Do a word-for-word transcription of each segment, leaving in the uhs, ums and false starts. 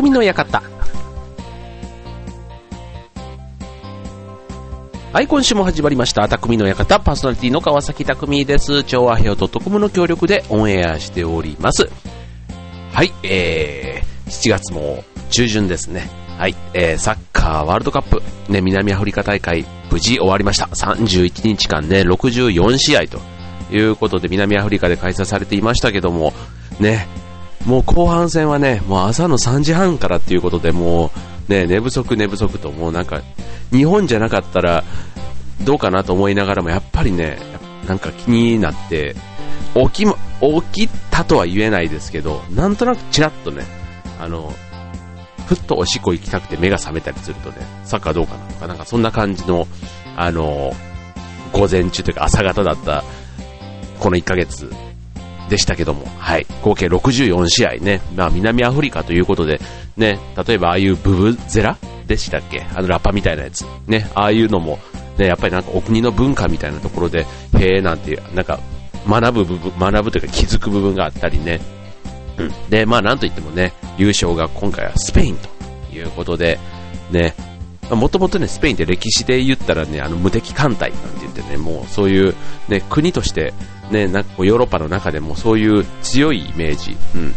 匠の館。はい、今週も始まりました匠の館、パーソナリティの川崎匠です。調和平和 .com の協力でオンエアしております。はい、えー、しちがつも中旬ですね。はい、えー、サッカーワールドカップ、ね、南アフリカ大会無事終わりました。さんじゅういちにちかんね、ろくじゅうよんしあいということで南アフリカで開催されていましたけどもね、もう後半戦はね、もう朝のさんじはんからということで、もうね、寝不足寝不足と、もうなんか日本じゃなかったらどうかなと思いながらも、やっぱりね、なんか気になって起き、起きたとは言えないですけど、なんとなくちらっとね、あのふっとおしっこ行きたくて目が覚めたりするとね、サッカーどうかなとか、なんかそんな感じのあの午前中というか朝方だったこのいっかげつでしたけども、はい、合計ろくじゅうよんしあいね、まあ、南アフリカということでね、例えばああいうブブゼラでしたっけ、あのラッパみたいなやつね、ああいうのも、ね、やっぱりなんかお国の文化みたいなところで、へえなんていう、なんか学ぶ部分、学ぶというか気づく部分があったりね、うん、でまあなんといってもね、優勝が今回はスペインということでね、もともとねスペインって歴史で言ったらね、あの無敵艦隊なんて言ってね、もうそういうね国としてね、なんかこうヨーロッパの中でもそういう強いイメージ、うん、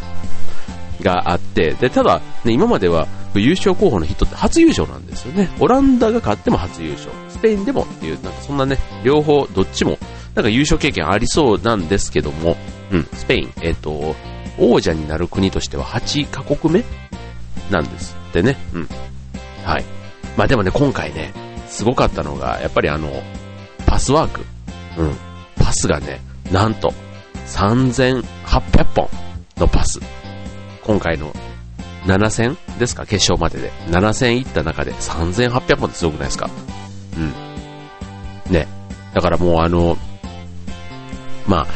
があって、でただね、今までは優勝候補の人って初優勝なんですよね。オランダが勝っても初優勝、スペインでもっていう、なんかそんなね、両方どっちもなんか優勝経験ありそうなんですけども、うん、スペイン、えっと王者になる国としてははちかこくめなんですってね、うん、はい。まあでもね、今回ねすごかったのがやっぱりあのパスワーク、うん、パスがね、なんとさんぜんはっぴゃくほんのパス、今回のななせんですか、決勝まででななせんいった中でさんぜんはっぴゃくほんってすごくないですか。うんね、だからもうあのまあ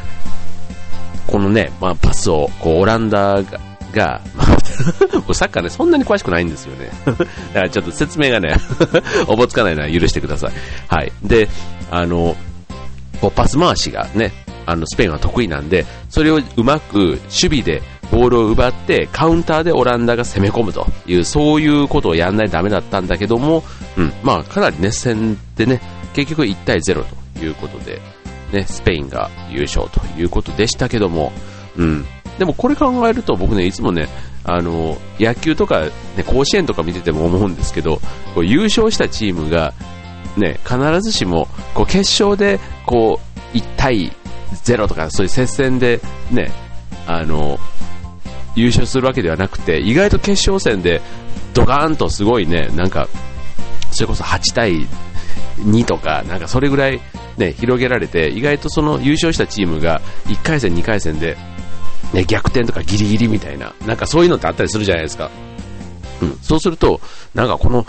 このね、まあ、パスをこうオランダが、がまあ、サッカーねそんなに詳しくないんですよねだからちょっと説明がねおぼつかないのは許してください。はい、であのこうパス回しがね、あのスペインは得意なんで、それをうまく守備でボールを奪ってカウンターでオランダが攻め込むという、そういうことをやんないとダメだったんだけども、うん、まあかなり熱戦でね、結局いちたいぜろということでね、スペインが優勝ということでしたけども、うん、でもこれ考えると僕ね、いつもね、あの野球とか、ね、甲子園とか見てても思うんですけど、こう優勝したチームが、ね、必ずしもこう決勝でこういちたいぜろとかそういう接戦で、ね、あの優勝するわけではなくて、意外と決勝戦でドカーンとすごいね、なんかそれこそはちたいにとか、なんかそれぐらいね、広げられて、意外とその優勝したチームがいっかいせんにかいせんで、ね、逆転とかギリギリみたいな、なんかそういうのってあったりするじゃないですか、うん、そうするとなんかこの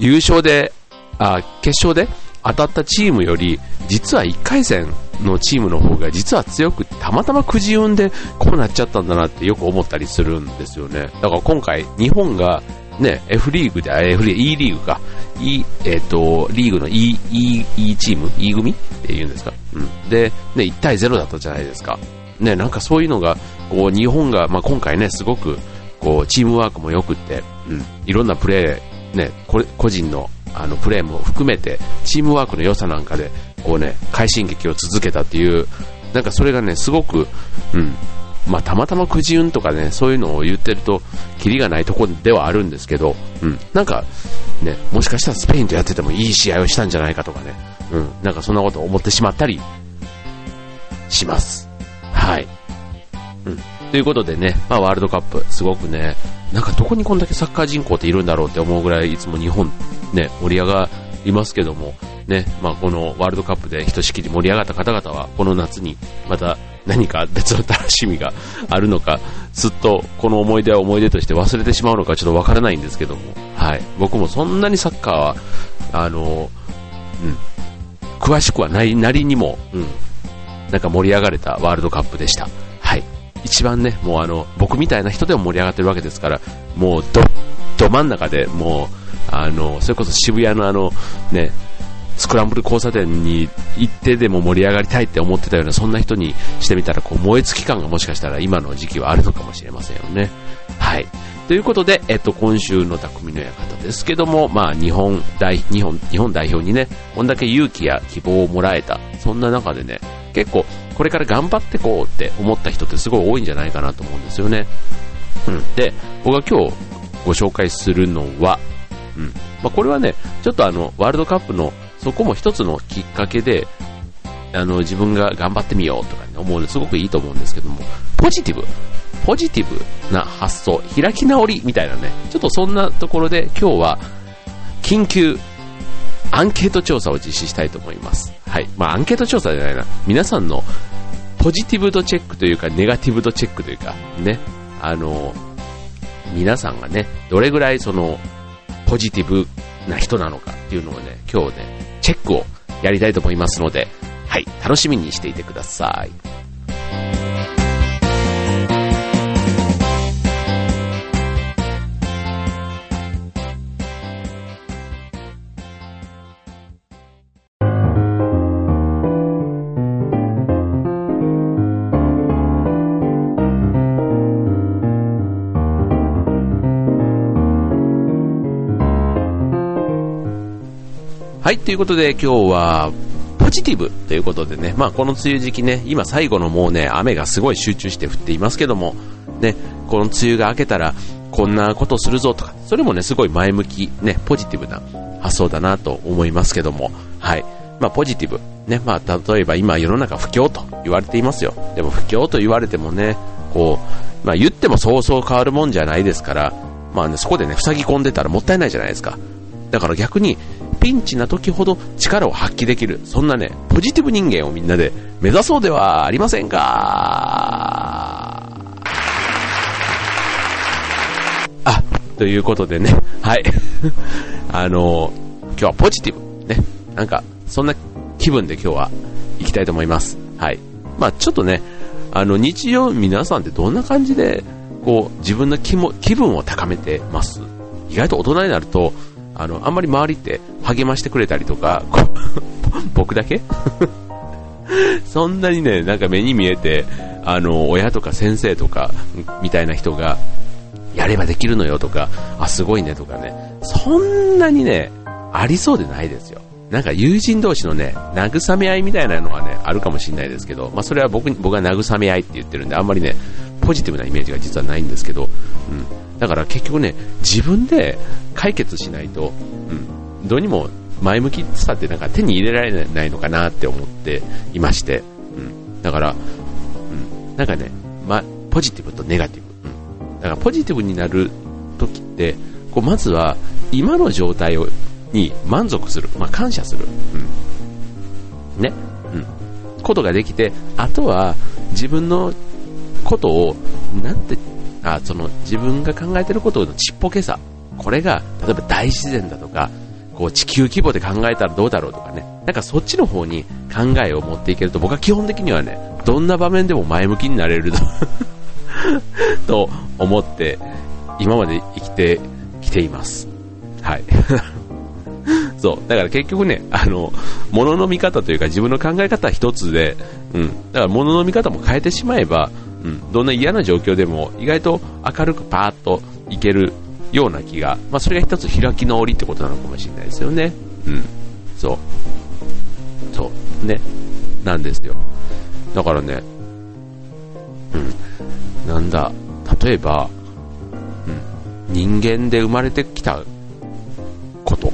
優勝であ決勝で当たったチームより、実はいっかいせんのチームの方が実は強く、たまたまくじ運でこうなっちゃったんだなってよく思ったりするんですよね。だから今回日本がね、F リーグで、F リーグ、E リーグか、E、えっと、リーグの E、E、E チーム、E 組って言うんですか、うん、で、ね、いちたいぜろだったじゃないですか。ね、なんかそういうのが、こう、日本が、まあ、今回ね、すごく、こう、チームワークも良くって、うん、いろんなプレー、ね、これ、個人の、あの、プレーも含めて、チームワークの良さなんかで、こうね、快進撃を続けたっていう、なんかそれがね、すごく、うん、まあ、たまたまくじ運とかね、そういうのを言ってるとキリがないところではあるんですけど、うん、なんかね、もしかしたらスペインとやっててもいい試合をしたんじゃないかとかね、うん、なんかそんなことを思ってしまったりします。はい、うん、ということでね、まあ、ワールドカップすごくね、なんかどこにこんだけサッカー人口っているんだろうって思うぐらい、いつも日本ね盛り上がりますけどもね、まあ、このワールドカップでひとしきり盛り上がった方々は、この夏にまた何か別の楽しみがあるのか、ずっとこの思い出は思い出として忘れてしまうのかちょっとわからないんですけども、はい、僕もそんなにサッカーはあの、うん、詳しくはないなりにも、うん、なんか盛り上がれたワールドカップでした。はい、一番ね、もうあの僕みたいな人でも盛り上がってるわけですから、もう ど, ど真ん中で、もうあのそれこそ渋谷のあのねスクランブル交差点に行ってでも盛り上がりたいって思ってたような、そんな人にしてみたら、こう燃え尽き感がもしかしたら今の時期はあるのかもしれませんよね。はい、ということで、えっと、今週の匠の館ですけども、まあ、日本代、日本、日本代表にね、こんだけ勇気や希望をもらえた。そんな中でね、結構、これから頑張ってこうって思った人ってすごい多いんじゃないかなと思うんですよね。うん。で、僕が今日ご紹介するのは、うん。まあ、これはね、ちょっとあの、ワールドカップの、そこも一つのきっかけで、あの、自分が頑張ってみようとか、ね、思うのすごくいいと思うんですけども、ポジティブ。ポジティブな発想、開き直りみたいなね、ちょっとそんなところで今日は緊急アンケート調査を実施したいと思います。はい。まあアンケート調査じゃないな。皆さんのポジティブ度チェックというかネガティブ度チェックというかね、あの、皆さんがね、どれぐらいそのポジティブな人なのかっていうのをね、今日ね、チェックをやりたいと思いますので、はい。楽しみにしていてください。はい、ということで今日はポジティブということでね、まあこの梅雨時期ね、今最後のもうね、雨がすごい集中して降っていますけども、ね、この梅雨が明けたらこんなことするぞとか、それもね、すごい前向き、ね、ポジティブな発想だなと思いますけども、はい、まあポジティブ、ね、まあ例えば今世の中不況と言われていますよ。でも不況と言われてもね、こう、まあ言ってもそうそう変わるもんじゃないですから、まあね、そこでね、塞ぎ込んでたらもったいないじゃないですか。だから逆に、ピンチな時ほど力を発揮できる、そんなねポジティブ人間をみんなで目指そうではありませんか。あ、ということでね、はいあの今日はポジティブね、なんかそんな気分で今日は行きたいと思います。はい、まあちょっとね、あの日常皆さんってどんな感じでこう自分の気も気分を高めてます？意外と大人になるとあの、あんまり周りって励ましてくれたりとか、こ僕だけそんなにね、なんか目に見えて、あの、親とか先生とか、みたいな人が、やればできるのよとか、あ、すごいねとかね、そんなにね、ありそうでないですよ。なんか友人同士のね、慰め合いみたいなのがね、あるかもしれないですけど、まあそれは僕、僕が慰め合いって言ってるんで、あんまりね、ポジティブなイメージが実はないんですけど、うん。だから結局ね、自分で解決しないと、うん、どうにも前向きさってなんか手に入れられないのかなって思っていまして、うん、だから、うん、なんかね、ま、ポジティブとネガティブ、うん、だからポジティブになるときってこうまずは今の状態をに満足する、まあ、感謝する、うん、ね、うん、ことができて、あとは自分のことをなんてあその自分が考えていることのちっぽけさ、これが例えば大自然だとかこう地球規模で考えたらどうだろうとかね、なんかそっちの方に考えを持っていけると、僕は基本的にはね、どんな場面でも前向きになれるとと思って今まで生きてきています。はいそうだから結局ね、あの物の見方というか自分の考え方一つで、うん、だから物の見方も変えてしまえば、うん、どんな嫌な状況でも意外と明るくパーッといけるような気が、まあ、それが一つ開き直りってことなのかもしれないですよね。うん、そうそうね、なんですよ。だからね、うん、なんだ例えば、うん、人間で生まれてきたこと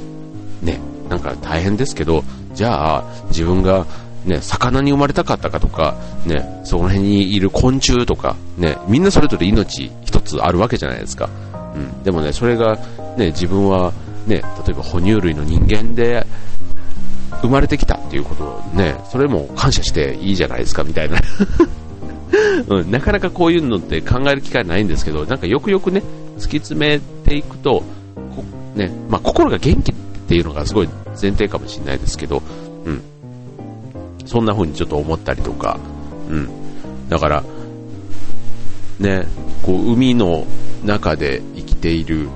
ね、なんか大変ですけど、じゃあ自分がね、魚に生まれたかったかとか、ね、その辺にいる昆虫とか、ね、みんなそれぞれ命一つあるわけじゃないですか。うん、でもね、それが、ね、自分は、ね、例えば哺乳類の人間で生まれてきたっていうことをね、それも感謝していいじゃないですかみたいな、うん、なかなかこういうのって考える機会ないんですけど、なんかよくよくね、突き詰めていくと、こね、まあ、心が元気っていうのがすごい前提かもしれないですけど、うん、そんな風にちょっと思ったりとか、うん、だからね、こう海の中で生きている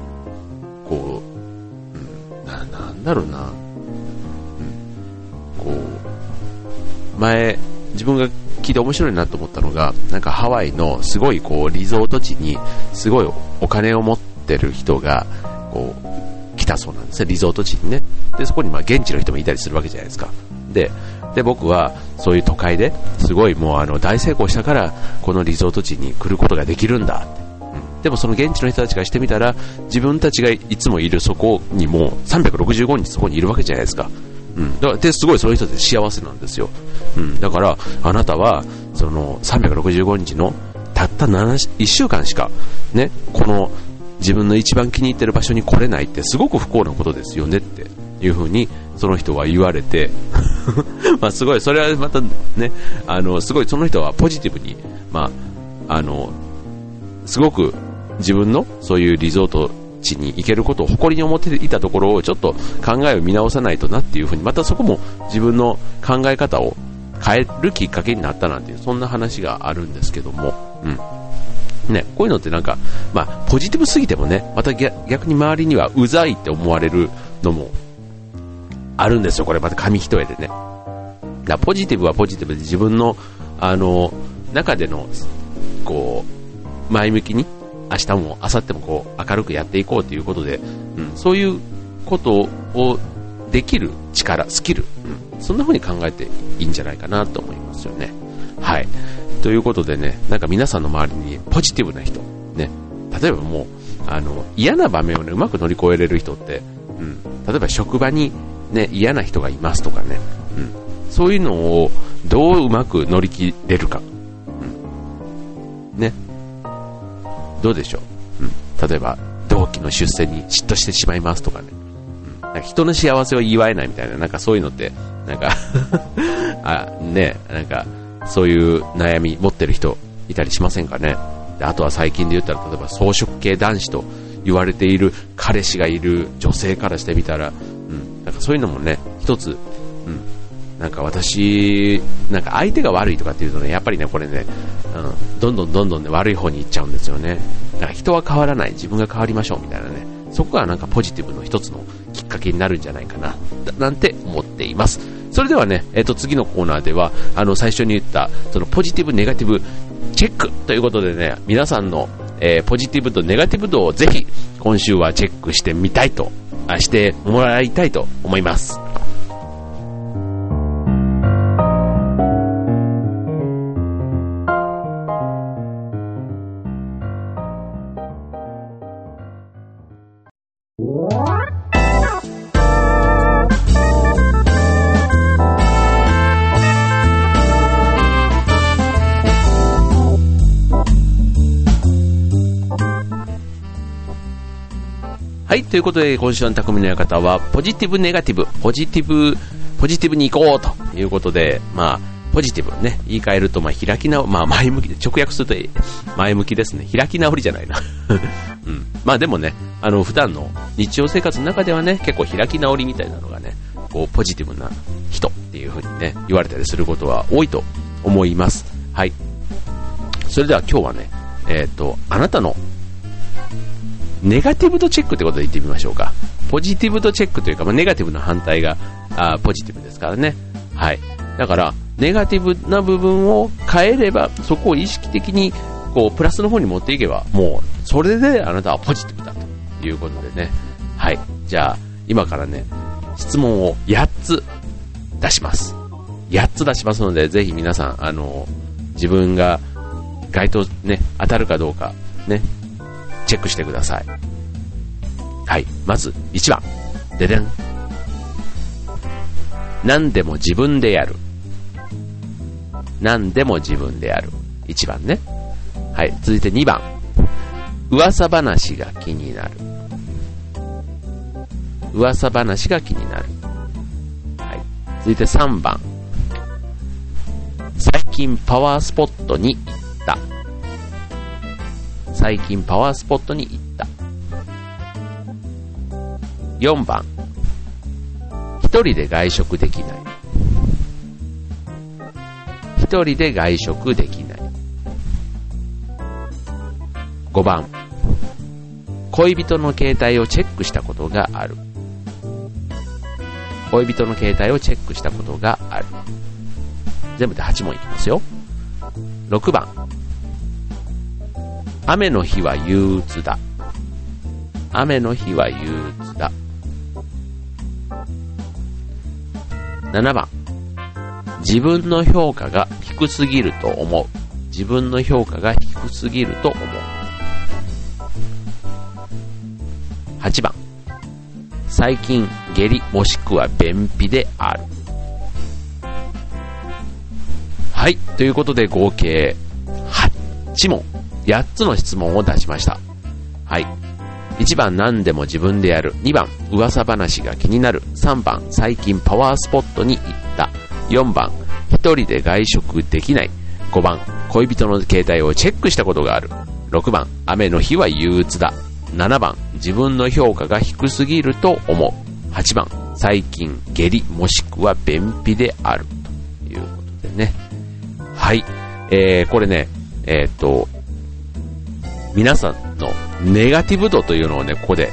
こう、うん、な、なんだろうな、うん、こう前自分が聞いて面白いなと思ったのが、なんかハワイのすごいこうリゾート地にすごいお金を持ってってる人がこう来たそうなんですね、リゾート地にね。でそこにまあ現地の人もいたりするわけじゃないですか。でで僕はそういう都会ですごいもうあの大成功したからこのリゾート地に来ることができるんだって、うん、でもその現地の人たちがしてみたら自分たちがいつもいるそこにもうさんびゃくろくじゅうごにちそこにいるわけじゃないですか、うん、だですごいそういう人って幸せなんですよ、うん、だからあなたはそのさんびゃくろくじゅうごにちのたったいっしゅうかんしか、ね、この自分の一番気に入ってる場所に来れないってすごく不幸なことですよねっていう風にその人は言われてまあすごいそれはまたねあのすごいその人はポジティブに、まあ、あのすごく自分のそういうリゾート地に行けることを誇りに思っていたところをちょっと考えを見直さないとなっていう風にまたそこも自分の考え方を変えるきっかけになったなんていうそんな話があるんですけども、うんね、こういうのってなんか、まあ、ポジティブすぎてもねまた 逆, 逆に周りにはうざいって思われるのもあるんですよ。これまた紙一重でね。だポジティブはポジティブで自分のあの中でのこう前向きに明日も明後日もこう明るくやっていこうということで、うん、そういうことをできる力スキル、うん、そんな風に考えていいんじゃないかなと思いますよね。はいということでねなんか皆さんの周りにポジティブな人ね例えばもうあの嫌な場面をねうまく乗り越えれる人って、うん、例えば職場にね、嫌な人がいますとかね、うん、そういうのをどううまく乗り切れるか、うん、ねどうでしょう、うん、例えば同期の出世に嫉妬してしまいますとかね、うん、なんか人の幸せを祝えないみたいななんかそういうのってなんかあねなんかそういう悩み持ってる人いたりしませんかね。であとは最近で言ったら例えば草食系男子と言われている彼氏がいる女性からしてみたら、うん、なんかそういうのもね一つ、うん、なんか私なんか相手が悪いとかっていうとねやっぱりねこれね、うん、どんどんどんどんね悪い方に行っちゃうんですよね。だから人は変わらない自分が変わりましょうみたいなねそこがなんかポジティブの一つのきっかけになるんじゃないかななんて思っています。それではね、えーと、次のコーナーではあの最初に言ったそのポジティブネガティブチェックということでね皆さんのえー、ポジティブとネガティブ度をぜひ今週はチェックしてみたいとあしてもらいたいと思います。はいということで今週の匠の館はポジティブネガティブポジティブポジティブに行こうということでまあポジティブね言い換えるとまあ開き直まあ前向きで直訳すると前向きですね開き直りじゃないな、うん、まあでもねあの普段の日常生活の中ではね結構開き直りみたいなのがねこうポジティブな人っていう風にね言われたりすることは多いと思います。はいそれでは今日はねえっとあなたのネガティブとチェックということで言ってみましょうか。ポジティブとチェックというか、まあ、ネガティブの反対があポジティブですからね。はい。だからネガティブな部分を変えればそこを意識的にこうプラスの方に持っていけばもうそれであなたはポジティブだということでね。はい。じゃあ今からね質問をやっつ出します。やっつ出しますのでぜひ皆さんあの自分が該当ね当たるかどうかね。チェックしてください。はい、まずいちばん、ででん。何でも自分でやる。何でも自分でやる。いちばんね。はい、続いてにばん、噂話が気になる。噂話が気になる。はい、続いてさんばん、最近パワースポットに行った。最近パワースポットに行った。よんばん、一人で外食できない。一人で外食できない。ごばん、恋人の携帯をチェックしたことがある。恋人の携帯をチェックしたことがある。全部ではちもんいきますよ。ろくばん、雨の日は憂鬱だ。雨の日は憂鬱だ。ななばん、自分の評価が低すぎると思う。自分の評価が低すぎると思う。はちばん、最近下痢もしくは便秘である。はい、ということで合計はちもん、やっつの質問を出しました。はい、いちばん何でも自分でやる、にばん噂話が気になる、さんばん最近パワースポットに行った、よんばん一人で外食できない、ごばん恋人の携帯をチェックしたことがある、ろくばん雨の日は憂鬱だ、ななばん自分の評価が低すぎると思う、はちばん最近下痢もしくは便秘であるということでね。はい、えー、これね、えー、っと皆さんのネガティブ度というのをね、ここで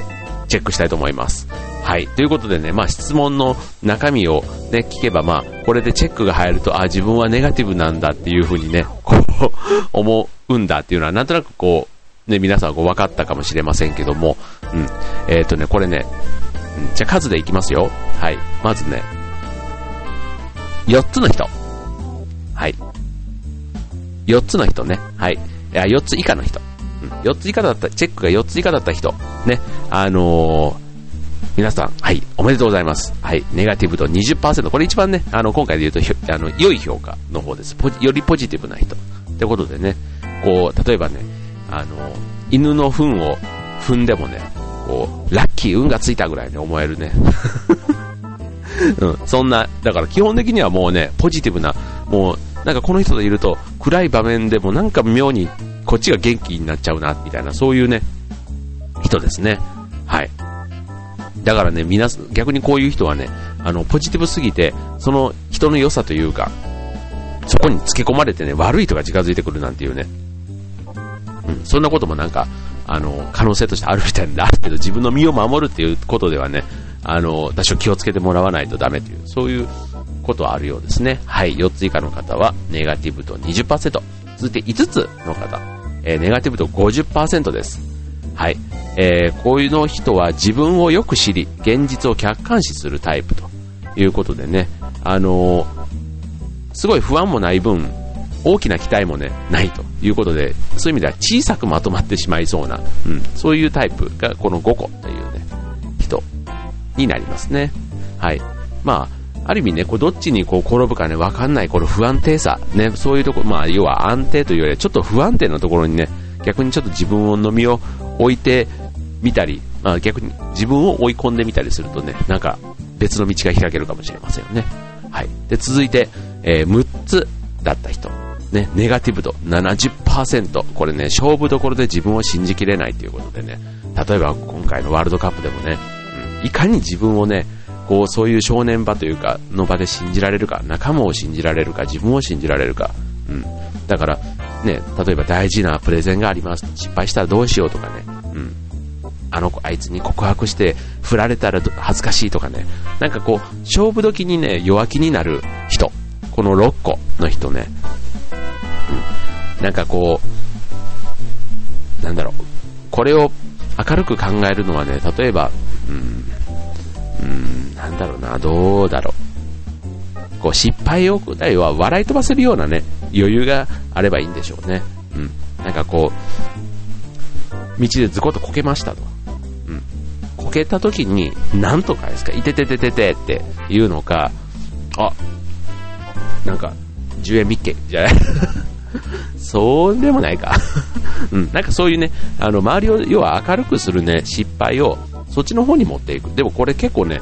チェックしたいと思います。はい。ということでね、まあ質問の中身をね、聞けば、まあこれでチェックが入ると、あ、自分はネガティブなんだっていうふうにね、こう思うんだっていうのは、なんとなくこう、ね、皆さんはこう分かったかもしれませんけども、うん。えっとね、これね、うん、じゃあ数でいきますよ。はい。まずね、よっつの人。はい。よっつの人ね。はい。いや、よっつ以下の人。よっつ以下だった、チェックがよっつ以下だった人、ね、あのー、皆さん、はい、おめでとうございます。はい、ネガティブ度 にじゅっパーセント、これ一番ね、あの、今回で言うと、あの、良い評価の方です。ポジ、よりポジティブな人。ってことでね、こう、例えばね、あのー、犬の糞を踏んでもね、こう、ラッキー運がついたぐらいに思えるね。うん、そんな、だから基本的にはもうね、ポジティブな、もう、なんかこの人といると、暗い場面でもなんか妙に、こっちが元気になっちゃうなみたいな、そういうね人ですね。はい。だからね、皆逆にこういう人はね、あのポジティブすぎてその人の良さというか、そこにつけ込まれてね、悪い人が近づいてくるなんていうね、うん、そんなこともなんかあの可能性としてあるみたいなんだけど、自分の身を守るっていうことではね、あの多少気をつけてもらわないとダメという、そういうことはあるようですね。はい、よっつ以下の方はネガティブ度 にじゅっパーセント。続いていつつの方、えー、ネガティブ度 ごじゅっパーセント です。はい、えー、こういうの人は自分をよく知り、現実を客観視するタイプということでね、あのー、すごい不安もない分、大きな期待もね、ないということで、そういう意味では小さくまとまってしまいそうな、うん、そういうタイプがこのごこというね、人になりますね。はい。まあ、ある意味ね、こうどっちにこう転ぶかね、わかんない、この不安定さ、ね、そういうところ、まあ、要は安定というよりは、ちょっと不安定なところにね、逆にちょっと自分を飲みを置いてみたり、まあ、逆に自分を追い込んでみたりするとね、なんか別の道が開けるかもしれませんよね。はい。で、続いて、えー、むっつだった人、ね、ネガティブ度 ななじゅっパーセント、これね、勝負どころで自分を信じきれないということでね、例えば今回のワールドカップでもね、うん、いかに自分をね、こうそういう正念場というかの場で信じられるか、仲間を信じられるか、自分を信じられるか、うん、だからね、例えば大事なプレゼンがあります、失敗したらどうしようとかね、うん、あの子あいつに告白して振られたら恥ずかしいとかね、なんかこう勝負時にね弱気になる人、このろっこの人ね、うん、なんかこうなんだろう、これを明るく考えるのはね、例えばうんうん、なんだろうな、どうだろう。こう失敗を、要は笑い飛ばせるようなね、余裕があればいいんでしょうね。うん。なんかこう、道でズコッとこけましたと。うん。こけた時に、なんとかですか、いてててててって言うのか、あ、なんか、じゅうえんみっけ、じゃないそうでもないか。うん。なんかそういうね、あの、周りを、要は明るくするね、失敗を、そっちの方に持っていく。でもこれ結構ね、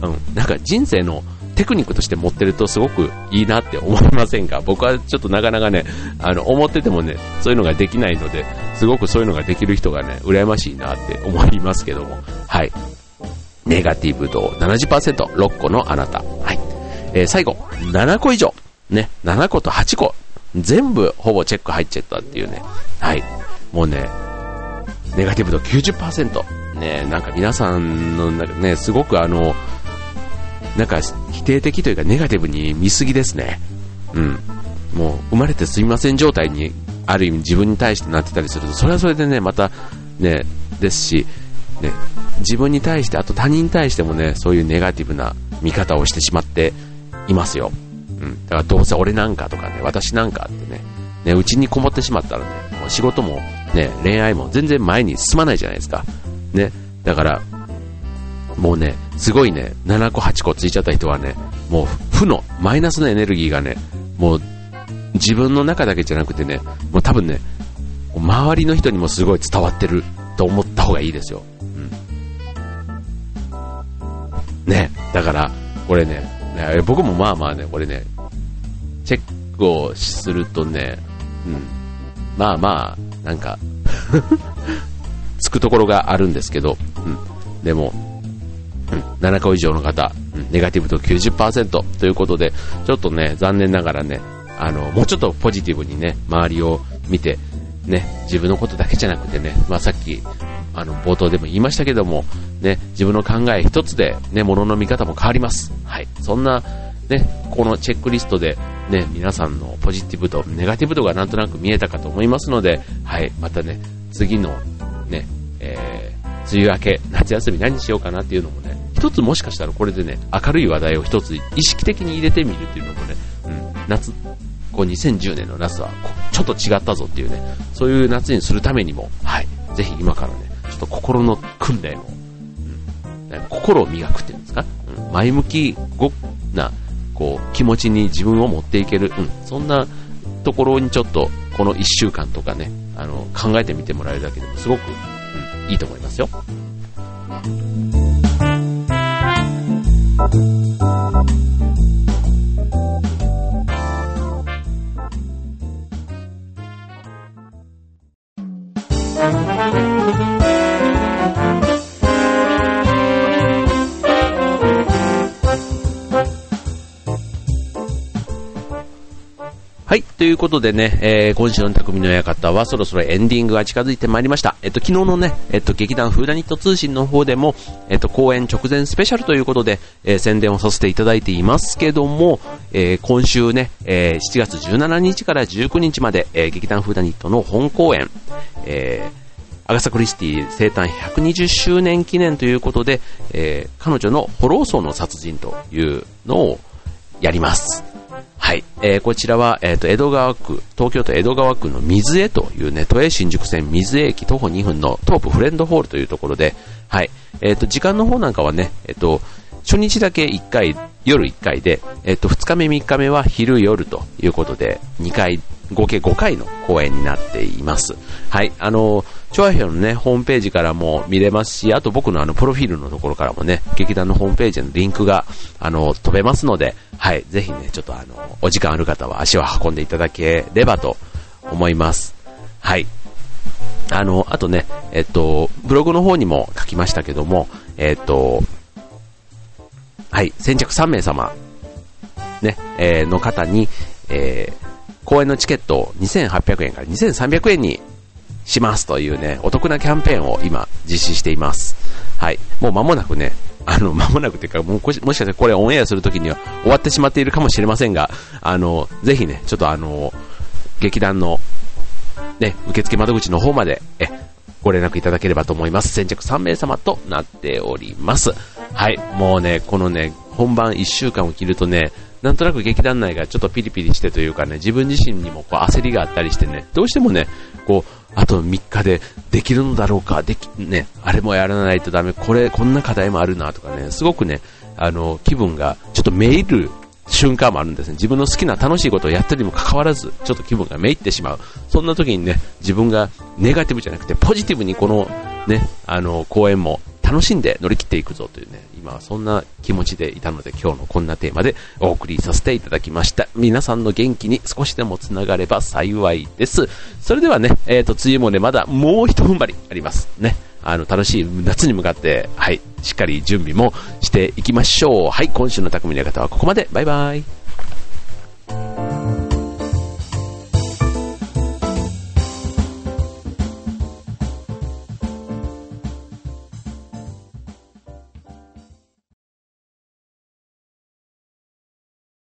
うん、なんか人生のテクニックとして持ってるとすごくいいなって思いませんか？僕はちょっとなかなかね、あの、思っててもね、そういうのができないので、すごくそういうのができる人がね、羨ましいなって思いますけども。はい。ネガティブ度 ななじゅっパーセント、ろっこのあなた。はい。えー、最後、ななこ以上。ね、ななことはちこ。全部ほぼチェック入っちゃったっていうね。はい。もうね、ネガティブ度 きゅうじゅっパーセント、ね、なんか皆さんのなんかね、すごくあのなんか否定的というかネガティブに見すぎですね。うん、もう生まれてすみません状態にある意味自分に対してなってたりすると、それはそれでねまたねですし、ね、自分に対して、あと他人に対してもね、そういうネガティブな見方をしてしまっていますよ、うん、だからどうせ俺なんかとかね、私なんかってね、ね、うちにこもってしまったらね、もう仕事も、ね、恋愛も全然前に進まないじゃないですか、ね、だからもうね、すごいね、ななこはちこついちゃった人はね、もう負のマイナスのエネルギーがね、もう自分の中だけじゃなくてね、もう多分ね、周りの人にもすごい伝わってると思った方がいいですよ、うん、ね、だからこれね、僕もまあまあね、これね、チェックをするとね、うん、まあまあなんかつくところがあるんですけど、うん、でも、うん、ななこ以上の方、うん、ネガティブと きゅうじゅっパーセント ということで、ちょっとね、残念ながらね、あのもうちょっとポジティブにね、周りを見てね、自分のことだけじゃなくてね、まあ、さっきあの冒頭でも言いましたけども、ね、自分の考え一つで、ね、物の見方も変わります、はい、そんな、ね、このチェックリストで、ね、皆さんのポジティブとネガティブ度がなんとなく見えたかと思いますので、はい、またね、次の、ね、えー、梅雨明け、夏休み何しようかなっていうのもね、一つもしかしたらこれでね、明るい話題を一つ意識的に入れてみるっていうのもね、うん、夏こうにせんじゅうねんの夏はちょっと違ったぞっていうね、そういう夏にするためにも、はい、ぜひ今からね、ちょっと心の訓練を、うん、心を磨くっていうんですか、うん、前向きなこう気持ちに自分を持っていける、うん、そんなところにちょっとこのいっしゅうかんとかね、あの考えてみてもらえるだけでもすごく、うん、いいと思いますよ。はい、ということでね、えー、今週の匠の館はそろそろエンディングが近づいてまいりました。えっと、昨日のね、えっと、劇団フーダニット通信の方でも、えっと、公演直前スペシャルということで、えー、宣伝をさせていただいていますけども、えー、今週ね、えー、しちがつじゅうしちにちからじゅうくにちまで、えー、劇団フーダニットの本公演、えーアガサ・クリスティ生誕ひゃくにじゅっしゅうねん記念ということで、えー、彼女のホローソーの殺人というのをやります。はい、えー、こちらは、えーと江戸川区、東京都江戸川区の水江というね、都営新宿線水江駅徒歩にふんのトープフレンドホールというところで、はい、えーと時間の方なんかはね、えーと初日だけいっかい、夜いっかいで、えーとふつかめみっかめは昼夜ということでにかい、合計ごかいの公演になっています。はい、あの調和表のねホームページからも見れますし、あと僕のあのプロフィールのところからもね、劇団のホームページのリンクがあの飛べますので、はい、ぜひねちょっとあのお時間ある方は足を運んでいただければと思います。はい。あのあとね、えっとブログの方にも書きましたけども、えっとはい、先着さんめいさまね、えー、の方に、えー公演のチケットをにせんはっぴゃくえんからにせんさんびゃくえんにしますというね、お得なキャンペーンを今実施しています。はい。もう間もなくね、あの、間もなくというか、もうもしかしてこれオンエアするときには終わってしまっているかもしれませんが、あの、ぜひね、ちょっとあの、劇団の、ね、受付窓口の方まで、え、ご連絡いただければと思います。先着さんめいさまとなっております。はい。もうね、このね、本番いっしゅうかんを切るとね、なんとなく劇団内がちょっとピリピリしてというかね、自分自身にもこう焦りがあったりしてね、どうしてもね、こう、あとみっかでできるのだろうか、でき、ね、あれもやらないとダメ、これ、こんな課題もあるなとかね、すごくね、あの、気分がちょっとめいる瞬間もあるんですね。自分の好きな楽しいことをやってるにもかかわらず、ちょっと気分がめいってしまう。そんな時にね、自分がネガティブじゃなくてポジティブにこのね、あの、公演も楽しんで乗り切っていくぞというね、今はそんな気持ちでいたので、今日のこんなテーマでお送りさせていただきました。皆さんの元気に少しでもつながれば幸いです。それではね、えーと、梅雨もね、まだもう一踏ん張りありますね。あの、楽しい夏に向かって、はい、しっかり準備もしていきましょう。はい、今週の匠の館はここまで。バイバイ。